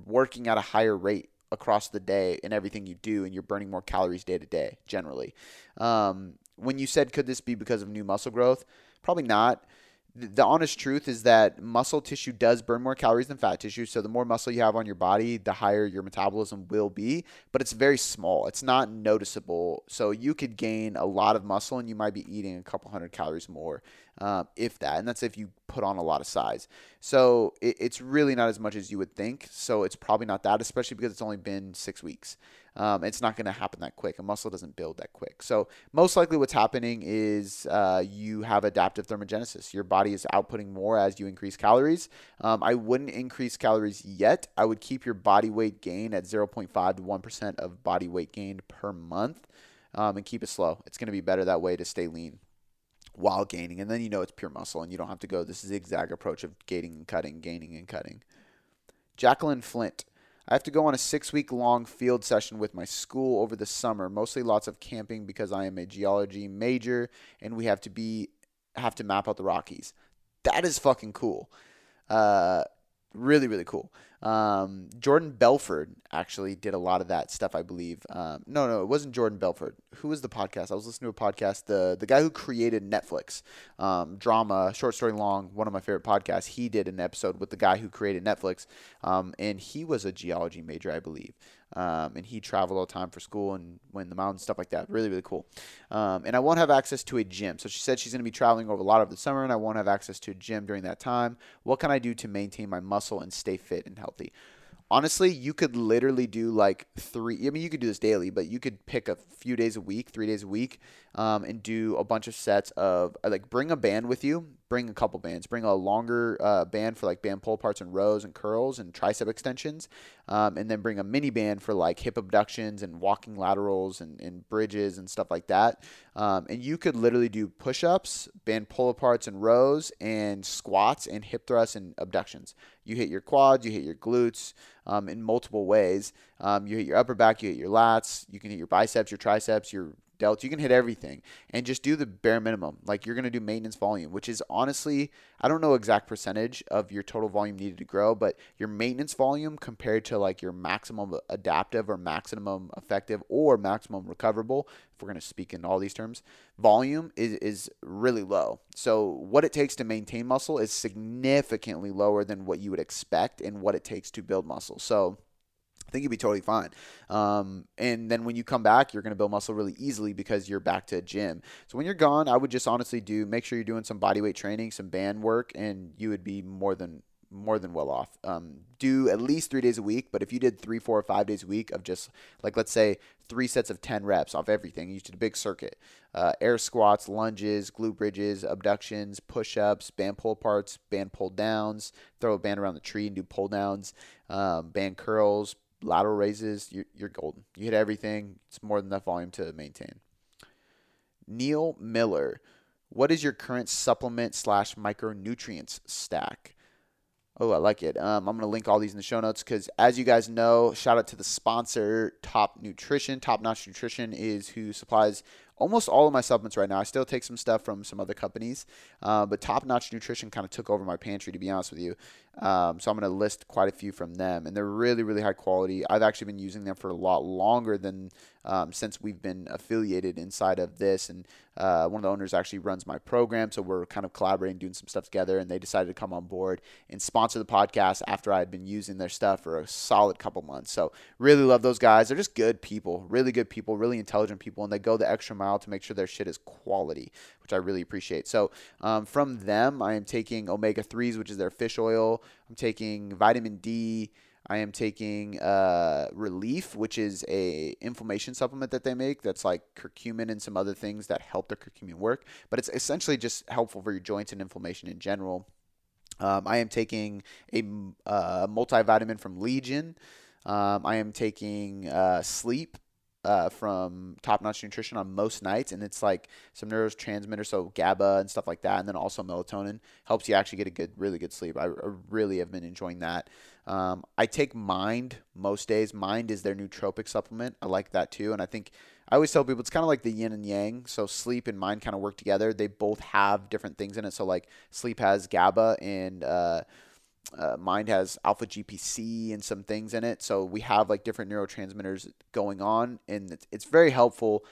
working at a higher rate across the day in everything you do, and you're burning more calories day to day generally. When you said, could this be because of new muscle growth? Probably not. The honest truth is that muscle tissue does burn more calories than fat tissue. So the more muscle you have on your body, the higher your metabolism will be, but it's very small. It's not noticeable. So you could gain a lot of muscle and you might be eating a couple hundred calories more, if that. And that's if you put on a lot of size. So it's really not as much as you would think. So it's probably not that, especially because it's only been 6 weeks. It's not going to happen that quick. A muscle doesn't build that quick. So most likely what's happening is you have adaptive thermogenesis. Your body is outputting more as you increase calories. I wouldn't increase calories yet. I would keep your body weight gain at 0.5 to 1% of body weight gained per month, and keep it slow. It's going to be better that way to stay lean while gaining. And then you know it's pure muscle and you don't have to go this zigzag approach of gaining and cutting, gaining and cutting. Jacqueline Flint. I have to go on a 6-week-long field session with my school over the summer, mostly lots of camping because I am a geology major and we have to map out the Rockies. That is fucking cool. Really, really cool. Jordan Belford actually did a lot of that stuff, I believe. No, it wasn't Jordan Belford. Who was the podcast? I was listening to a podcast. The guy who created Netflix, drama, short story long, one of my favorite podcasts. He did an episode with the guy who created Netflix, and he was a geology major, I believe. And he traveled all the time for school and went in the mountains, stuff like that. Really, really cool. And I won't have access to a gym. So she said she's going to be traveling over a lot of the summer, and I won't have access to a gym during that time. What can I do to maintain my muscle and stay fit and healthy? Honestly, you could literally do like three. I mean, you could do this daily, but you could pick a few days a week, 3 days a week, and do a bunch of sets of like bring a band with you. Bring a couple bands. Bring a longer band for like band pull parts and rows and curls and tricep extensions, and then bring a mini band for like hip abductions and walking laterals and bridges and stuff like that. And you could literally do push-ups, band pull aparts and rows, and squats and hip thrusts and abductions. You hit your quads, you hit your glutes in multiple ways. You hit your upper back, you hit your lats, you can hit your biceps, your triceps, your delts, you can hit everything, and just do the bare minimum. Like, you're going to do maintenance volume, which is honestly, I don't know exact percentage of your total volume needed to grow, but your maintenance volume compared to like your maximum adaptive or maximum effective or maximum recoverable, if we're going to speak in all these terms, volume is really low. So what it takes to maintain muscle is significantly lower than what you would expect and what it takes to build muscle. So I think you'd be totally fine. And then when you come back, you're going to build muscle really easily because you're back to a gym. So when you're gone, I would just honestly make sure you're doing some bodyweight training, some band work, and you would be more than well off. Do at least 3 days a week, but if you did 3, 4, or 5 days a week of just like, let's say 3 sets of 10 reps off everything, you did a big circuit, air squats, lunges, glute bridges, abductions, push-ups, band pull parts, band pull downs, throw a band around the tree and do pull downs, band curls, lateral raises, you're golden. You hit everything. It's more than enough volume to maintain. Neil Miller, what is your current supplement/micronutrients stack? Oh, I like it. I'm going to link all these in the show notes because, as you guys know, shout out to the sponsor, Top Nutrition. Top Notch Nutrition is who supplies almost all of my supplements right now. I still take some stuff from some other companies, but Top Notch Nutrition kind of took over my pantry, to be honest with you. So I'm going to list quite a few from them, and they're really, really high quality. I've actually been using them for a lot longer than since we've been affiliated inside of this, and one of the owners actually runs my program, so we're kind of collaborating, doing some stuff together, and they decided to come on board and sponsor the podcast after I had been using their stuff for a solid couple months. So really love those guys. They're just good people, really good people, really intelligent people, and they go the extra mile to make sure their shit is quality, which I really appreciate. So from them, I am taking omega-3s, which is their fish oil. I'm taking vitamin D. I am taking Relief, which is a inflammation supplement that they make that's like curcumin and some other things that help the curcumin work. But it's essentially just helpful for your joints and inflammation in general. I am taking a multivitamin from Legion. I am taking Sleep from Top Notch Nutrition on most nights, and it's like some neurotransmitters, so GABA and stuff like that, and then also melatonin helps you actually get a really good sleep. I really have been enjoying that. I take Mind most days. Mind is their nootropic supplement. I like that too, and I think I always tell people it's kind of like the yin and yang. So sleep and mind kind of work together. They both have different things in it. So like sleep has GABA and Mind has alpha GPC and some things in it. So we have like different neurotransmitters going on, and it's very helpful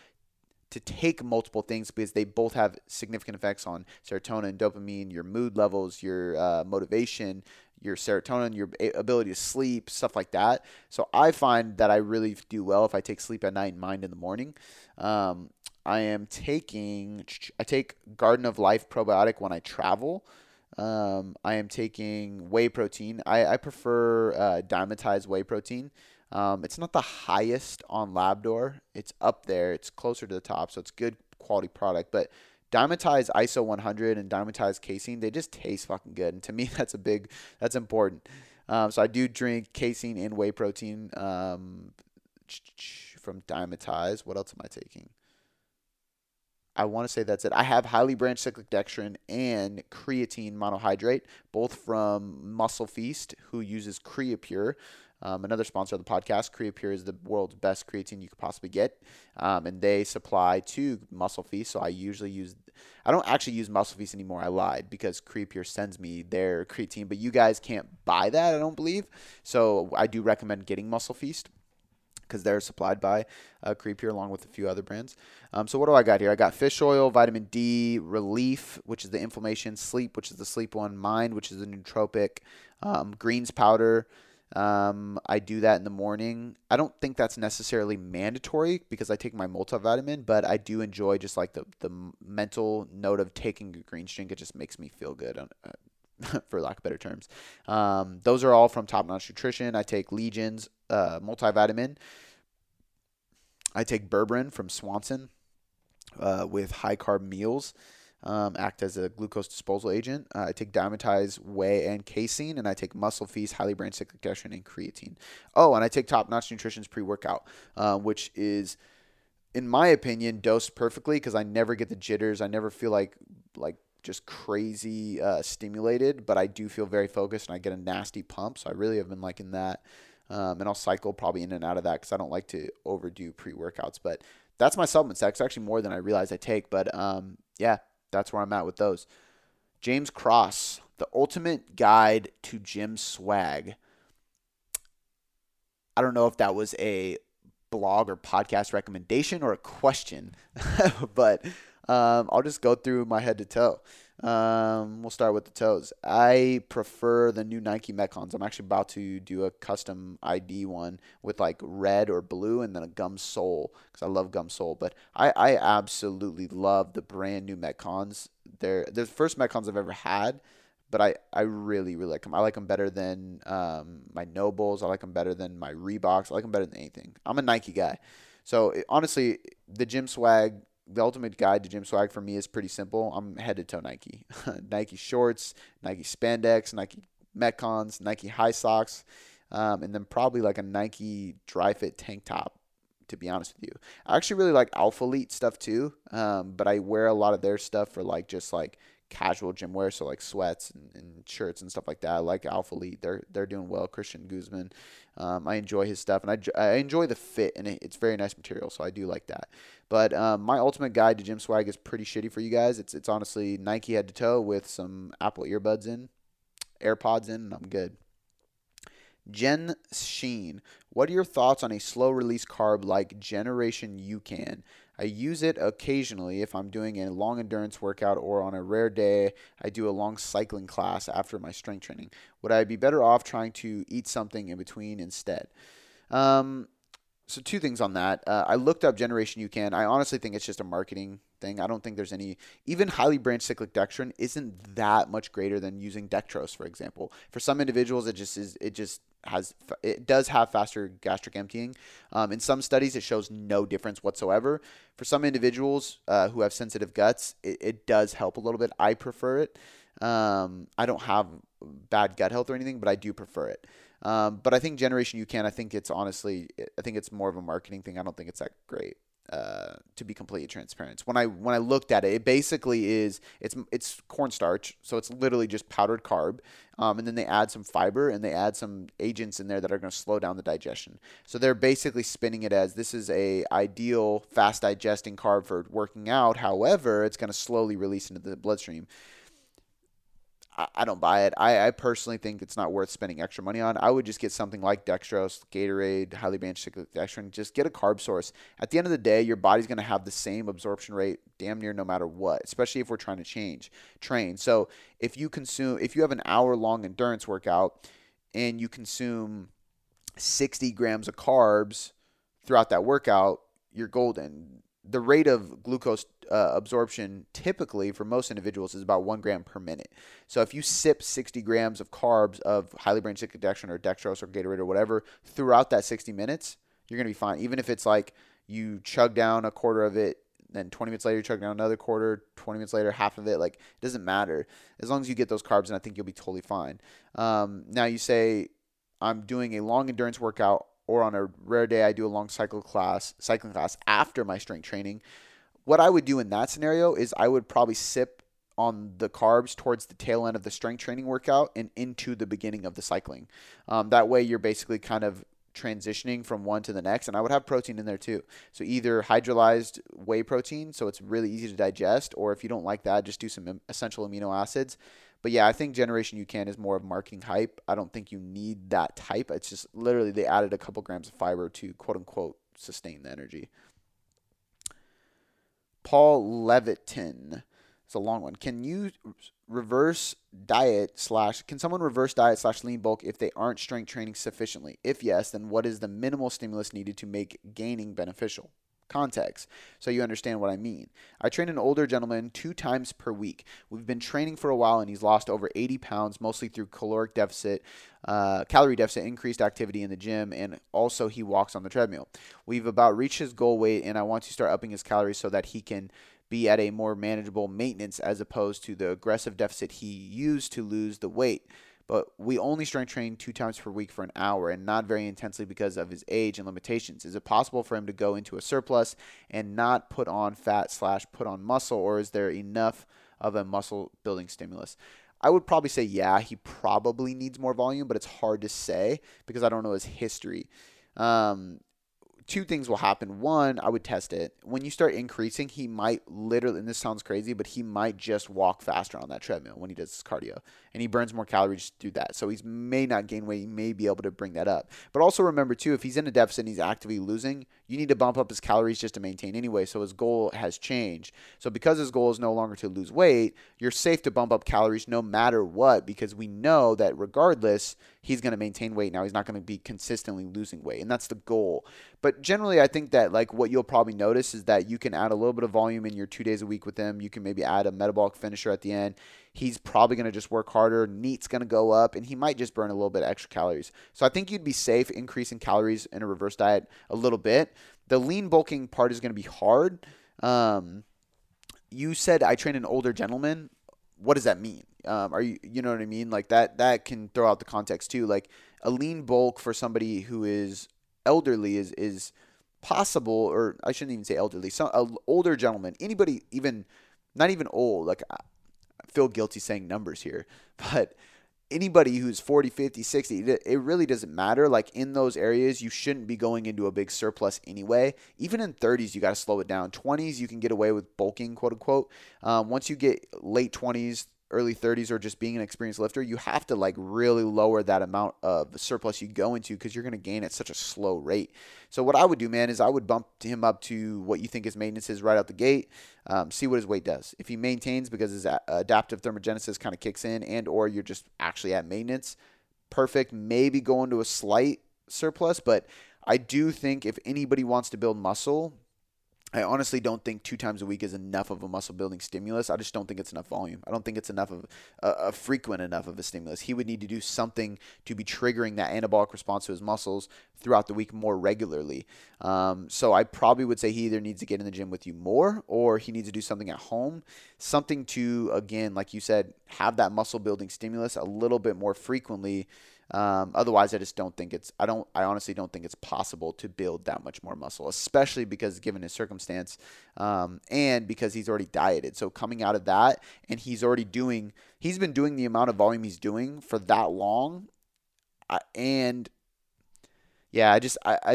to take multiple things because they both have significant effects on serotonin, dopamine, your mood levels, your motivation, your serotonin, your ability to sleep, stuff like that. So I find that I really do well if I take Sleep at night and Mind in the morning. I take Garden of Life probiotic when I travel. I am taking whey protein. I prefer Dymatize whey protein. It's not the highest on Labdoor. It's up there. It's closer to the top, so it's good quality product. But Dymatize ISO 100 and Dymatize casein, they just taste fucking good. And to me, that's important. So I do drink casein and whey protein from Dymatize. What else am I taking? I want to say that's it. I have highly branched cyclic dextrin and creatine monohydrate, both from Muscle Feast, who uses CreaPure. Another sponsor of the podcast, CreaPure, is the world's best creatine you could possibly get, and they supply to Muscle Feast. So I usually use, I don't actually use Muscle Feast anymore. I lied, because CreaPure sends me their creatine, but you guys can't buy that, I don't believe. So I do recommend getting Muscle Feast, because they're supplied by CreaPure along with a few other brands. So what do I got here? I got fish oil, vitamin D, relief, which is the inflammation, sleep, which is the sleep one, mind, which is the nootropic, greens powder. I do that in the morning. I don't think that's necessarily mandatory because I take my multivitamin, but I do enjoy just like the mental note of taking a green drink. It just makes me feel good, for lack of better terms. Those are all from Top Notch Nutrition. I take Legion's multivitamin. I take berberine from Swanson with high-carb meals, act as a glucose disposal agent. I take Dymatize whey and casein, and I take Muscle Feast, highly branched cyclic dextrin, and creatine. Oh, and I take Top Notch Nutrition's pre-workout, which is, in my opinion, dosed perfectly because I never get the jitters. I never feel like just crazy stimulated, but I do feel very focused, and I get a nasty pump, so I really have been liking that. And I'll cycle probably in and out of that because I don't like to overdo pre-workouts. But that's my supplement stack. It's actually more than I realized I take. But, yeah, that's where I'm at with those. James Cross, the ultimate guide to gym swag. I don't know if that was a blog or podcast recommendation or a question, but I'll just go through my head to toe. We'll start with the toes. I prefer the new Nike Metcons. I'm actually about to do a custom ID one with like red or blue and then a gum sole because I love gum sole. But I absolutely love the brand new Metcons. They're the first Metcons I've ever had, but I really, really like them. I like them better than my Nobles. I like them better than my Reeboks. I like them better than anything. I'm a Nike guy. So honestly, the gym swag, the ultimate guide to gym swag for me is pretty simple. I'm head to toe Nike. Nike shorts, Nike spandex, Nike Metcons, Nike high socks, and then probably like a Nike dry fit tank top, to be honest with you. I actually really like Alphalete stuff too, but I wear a lot of their stuff for like just like casual gym wear, so like sweats and shirts and stuff like that. I like Alphalete. They're doing well. Christian Guzman. I enjoy his stuff, and I enjoy the fit, and it's very nice material, so I do like that. But my ultimate guide to gym swag is pretty shitty for you guys. It's honestly Nike head to toe with some Apple earbuds in, AirPods in, and I'm good. Jen Sheen, what are your thoughts on a slow release carb like Generation UCAN? I use it occasionally if I'm doing a long endurance workout, or on a rare day I do a long cycling class after my strength training. Would I be better off trying to eat something in between instead? So two things on that. I looked up Generation UCAN. I honestly think it's just a marketing thing. I don't think there's any, even highly branched cyclic dextrin isn't that much greater than using dextrose, for example. For some individuals, it just is, it does have faster gastric emptying. In some studies, it shows no difference whatsoever. For some individuals who have sensitive guts, it does help a little bit. I prefer it. I don't have bad gut health or anything, but I do prefer it. But I think Generation UCAN, I think it's more of a marketing thing. I don't think it's that great, to be completely transparent. When I looked at it, it basically is, it's cornstarch. So it's literally just powdered carb. And then they add some fiber and they add some agents in there that are going to slow down the digestion. So they're basically spinning it as this is a ideal fast digesting carb for working out. However, it's going to slowly release into the bloodstream. I don't buy it. I personally think it's not worth spending extra money on. I would just get something like dextrose, Gatorade, highly branched cyclic dextrin. Just get a carb source. At the end of the day, your body's going to have the same absorption rate damn near no matter what, especially if we're trying to train. So if you have an hour-long endurance workout and you consume 60 grams of carbs throughout that workout, you're golden. The rate of glucose absorption typically for most individuals is about 1 gram per minute. So if you sip 60 grams of carbs of highly branched cyclic dextrin or dextrose or Gatorade or whatever throughout that 60 minutes, you're going to be fine. Even if it's like you chug down a quarter of it, then 20 minutes later you chug down another quarter, 20 minutes later half of it, like it doesn't matter. As long as you get those carbs in, I think you'll be totally fine. Now you say, I'm doing a long endurance workout, or on a rare day, I do a long cycling class after my strength training. What I would do in that scenario is I would probably sip on the carbs towards the tail end of the strength training workout and into the beginning of the cycling. That way you're basically kind of transitioning from one to the next. And I would have protein in there too. So either hydrolyzed whey protein, so it's really easy to digest, or if you don't like that, just do some essential amino acids. But yeah, I think Generation UCAN is more of marketing hype. I don't think you need that type. It's just literally they added a couple grams of fiber to quote unquote sustain the energy. Paul Levitin. It's a long one. Can you reverse diet slash, can someone reverse diet slash lean bulk if they aren't strength training sufficiently? If yes, then what is the minimal stimulus needed to make gaining beneficial? Context, so you understand what I mean. I train an older gentleman 2 times per week. We've been training for a while and he's lost over 80 pounds, mostly through caloric deficit, calorie deficit, increased activity in the gym, and also he walks on the treadmill. We've about reached his goal weight and I want to start upping his calories so that he can be at a more manageable maintenance as opposed to the aggressive deficit he used to lose the weight. But we only strength train 2 times per week for an hour and not very intensely because of his age and limitations. Is it possible for him to go into a surplus and not put on fat slash put on muscle, or is there enough of a muscle building stimulus? I would probably say, yeah, he probably needs more volume, but it's hard to say because I don't know his history. 2 things will happen. 1, I would test it. When you start increasing, he might literally, and this sounds crazy, but he might just walk faster on that treadmill when he does his cardio, and he burns more calories through that. So he may not gain weight. He may be able to bring that up. But also remember too, if he's in a deficit and he's actively losing, you need to bump up his calories just to maintain anyway. So his goal has changed. So because his goal is no longer to lose weight, you're safe to bump up calories no matter what, because we know that regardless, he's going to maintain weight. Now he's not going to be consistently losing weight, and that's the goal. But generally, I think that like what you'll probably notice is that you can add a little bit of volume in your 2 days a week with him. You can maybe add a metabolic finisher at the end. He's probably going to just work harder. NEAT's going to go up, and he might just burn a little bit of extra calories. So I think you'd be safe increasing calories in a reverse diet a little bit. The lean bulking part is going to be hard. You said I train an older gentleman. What does that mean? Are you know what I mean? Like that can throw out the context too. Like a lean bulk for somebody who is elderly is possible, or I shouldn't even say elderly. An older gentleman, anybody even, not even old, like I feel guilty saying numbers here, but anybody who's 40, 50, 60, it really doesn't matter. Like in those areas, you shouldn't be going into a big surplus anyway. Even in 30s, you got to slow it down. 20s, you can get away with bulking, quote unquote. Once you get late 20s, early 30s, or just being an experienced lifter, you have to like really lower that amount of surplus you go into because you're going to gain at such a slow rate. So what I would do, man, is I would bump him up to what you think his maintenance is right out the gate, see what his weight does. If he maintains because his adaptive thermogenesis kind of kicks in, and or you're just actually at maintenance, perfect, maybe go into a slight surplus. But I do think if anybody wants to build muscle, I honestly don't think 2 times a week is enough of a muscle building stimulus. I just don't think it's enough volume. I don't think it's enough of a frequent enough of a stimulus. He would need to do something to be triggering that anabolic response to his muscles throughout the week more regularly. So I probably would say he either needs to get in the gym with you more, or he needs to do something at home, something to, again, like you said, have that muscle building stimulus a little bit more frequently. Otherwise, I just don't think it's, I honestly don't think it's possible to build that much more muscle, especially because given his circumstance, and because he's already dieted. So coming out of that, and he's been doing the amount of volume he's doing for that long. I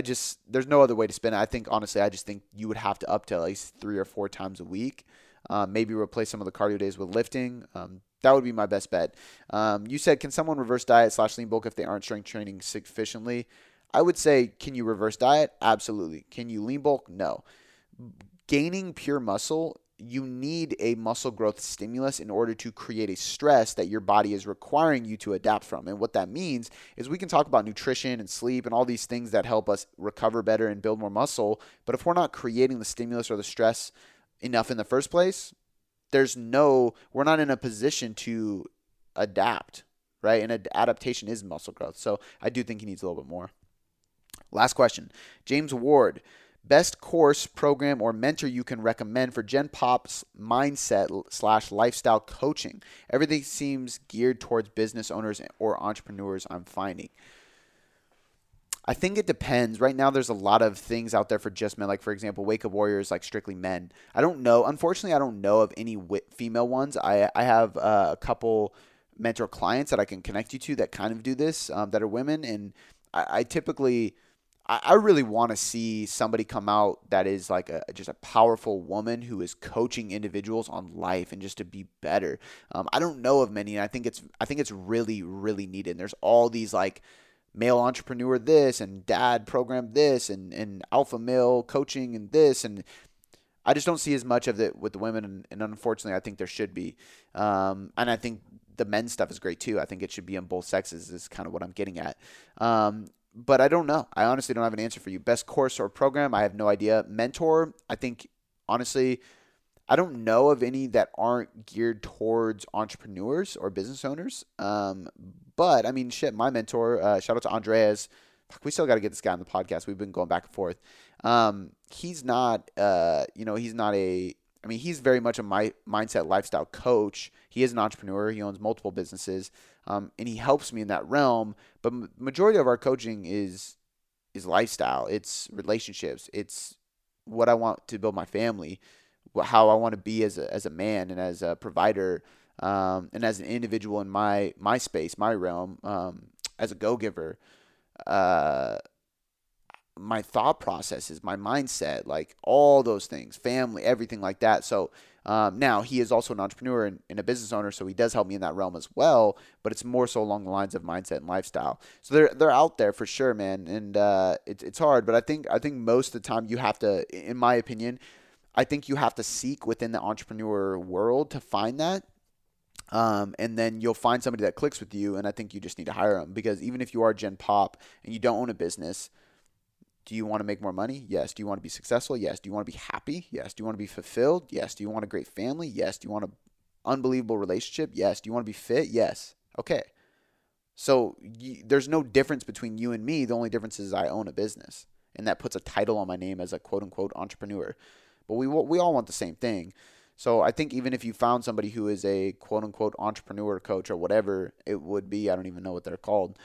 just, there's no other way to spin it. I think, honestly, I just think you would have to up to at least 3 or 4 times a week, maybe replace some of the cardio days with lifting, that would be my best bet. You said, can someone reverse diet slash lean bulk if they aren't strength training sufficiently? I would say, can you reverse diet? Absolutely. Can you lean bulk? No. Gaining pure muscle, you need a muscle growth stimulus in order to create a stress that your body is requiring you to adapt from. And what that means is we can talk about nutrition and sleep and all these things that help us recover better and build more muscle. But if we're not creating the stimulus or the stress enough in the first place, we're not in a position to adapt, right? And adaptation is muscle growth. So I do think he needs a little bit more. Last question. James Ward, best course, program, or mentor you can recommend for Gen Pop's mindset slash lifestyle coaching? Everything seems geared towards business owners or entrepreneurs I'm finding. I think it depends. Right now, there's a lot of things out there for just men. Like, for example, Wake Up Warrior is like strictly men. I don't know. Unfortunately, I don't know of any female ones. I have a couple mentor clients that I can connect you to that kind of do this, that are women. And I typically, I really want to see somebody come out that is like just a powerful woman who is coaching individuals on life and just to be better. I don't know of many, and I think it's really, really needed. And there's all these like male entrepreneur this and dad program this and alpha male coaching and this, and I just don't see as much of it with the women, and unfortunately I think there should be. And I think the men's stuff is great too. I think it should be in both sexes is kind of what I'm getting at. But I don't know. I honestly don't have an answer for you. Best course or program, I have no idea. Mentor, I think, honestly, I don't know of any that aren't geared towards entrepreneurs or business owners. But, I mean, shit, my mentor, shout out to Andreas. Fuck, we still got to get this guy on the podcast. We've been going back and forth. He's not, you know, he's not a – I mean, he's very much a mindset lifestyle coach. He is an entrepreneur. He owns multiple businesses, and he helps me in that realm. But majority of our coaching is lifestyle. It's relationships. It's what I want to build my family, how I want to be as a man and as a provider, and as an individual in my space, my realm, as a go-giver. My thought processes, my mindset, like all those things, family, everything like that. So now he is also an entrepreneur and a business owner, so he does help me in that realm as well, but it's more so along the lines of mindset and lifestyle. So they're out there for sure, man, and it's hard, but I think most of the time you have to, in my opinion, I think you have to seek within the entrepreneur world to find that. And then you'll find somebody that clicks with you, and I think you just need to hire them, because even if you are Gen Pop and you don't own a business, do you want to make more money? Yes. Do you want to be successful? Yes. Do you want to be happy? Yes. Do you want to be fulfilled? Yes. Do you want a great family? Yes. Do you want an unbelievable relationship? Yes. Do you want to be fit? Yes. Okay. So there's no difference between you and me. The only difference is I own a business, and that puts a title on my name as a quote-unquote entrepreneur. But we all want the same thing. So I think even if you found somebody who is a quote-unquote entrepreneur coach or whatever it would be, I don't even know what they're called,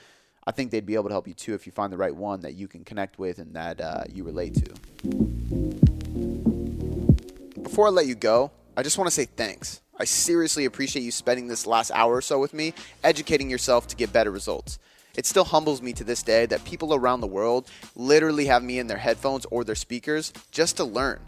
I think they'd be able to help you too if you find the right one that you can connect with and that you relate to. Before I let you go, I just want to say thanks. I seriously appreciate you spending this last hour or so with me, educating yourself to get better results. It still humbles me to this day that people around the world literally have me in their headphones or their speakers just to learn.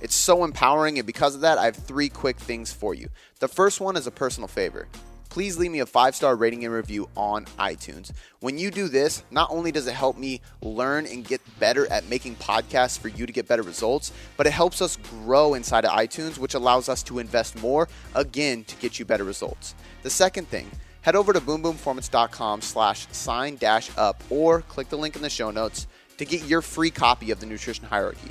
It's so empowering, and because of that, I have 3 quick things for you. The first one is a personal favor. Please leave me a 5-star rating and review on iTunes. When you do this, not only does it help me learn and get better at making podcasts for you to get better results, but it helps us grow inside of iTunes, which allows us to invest more, again, to get you better results. The second thing, head over to boomboomperformance.com/sign-up or click the link in the show notes to get your free copy of the Nutrition Hierarchy.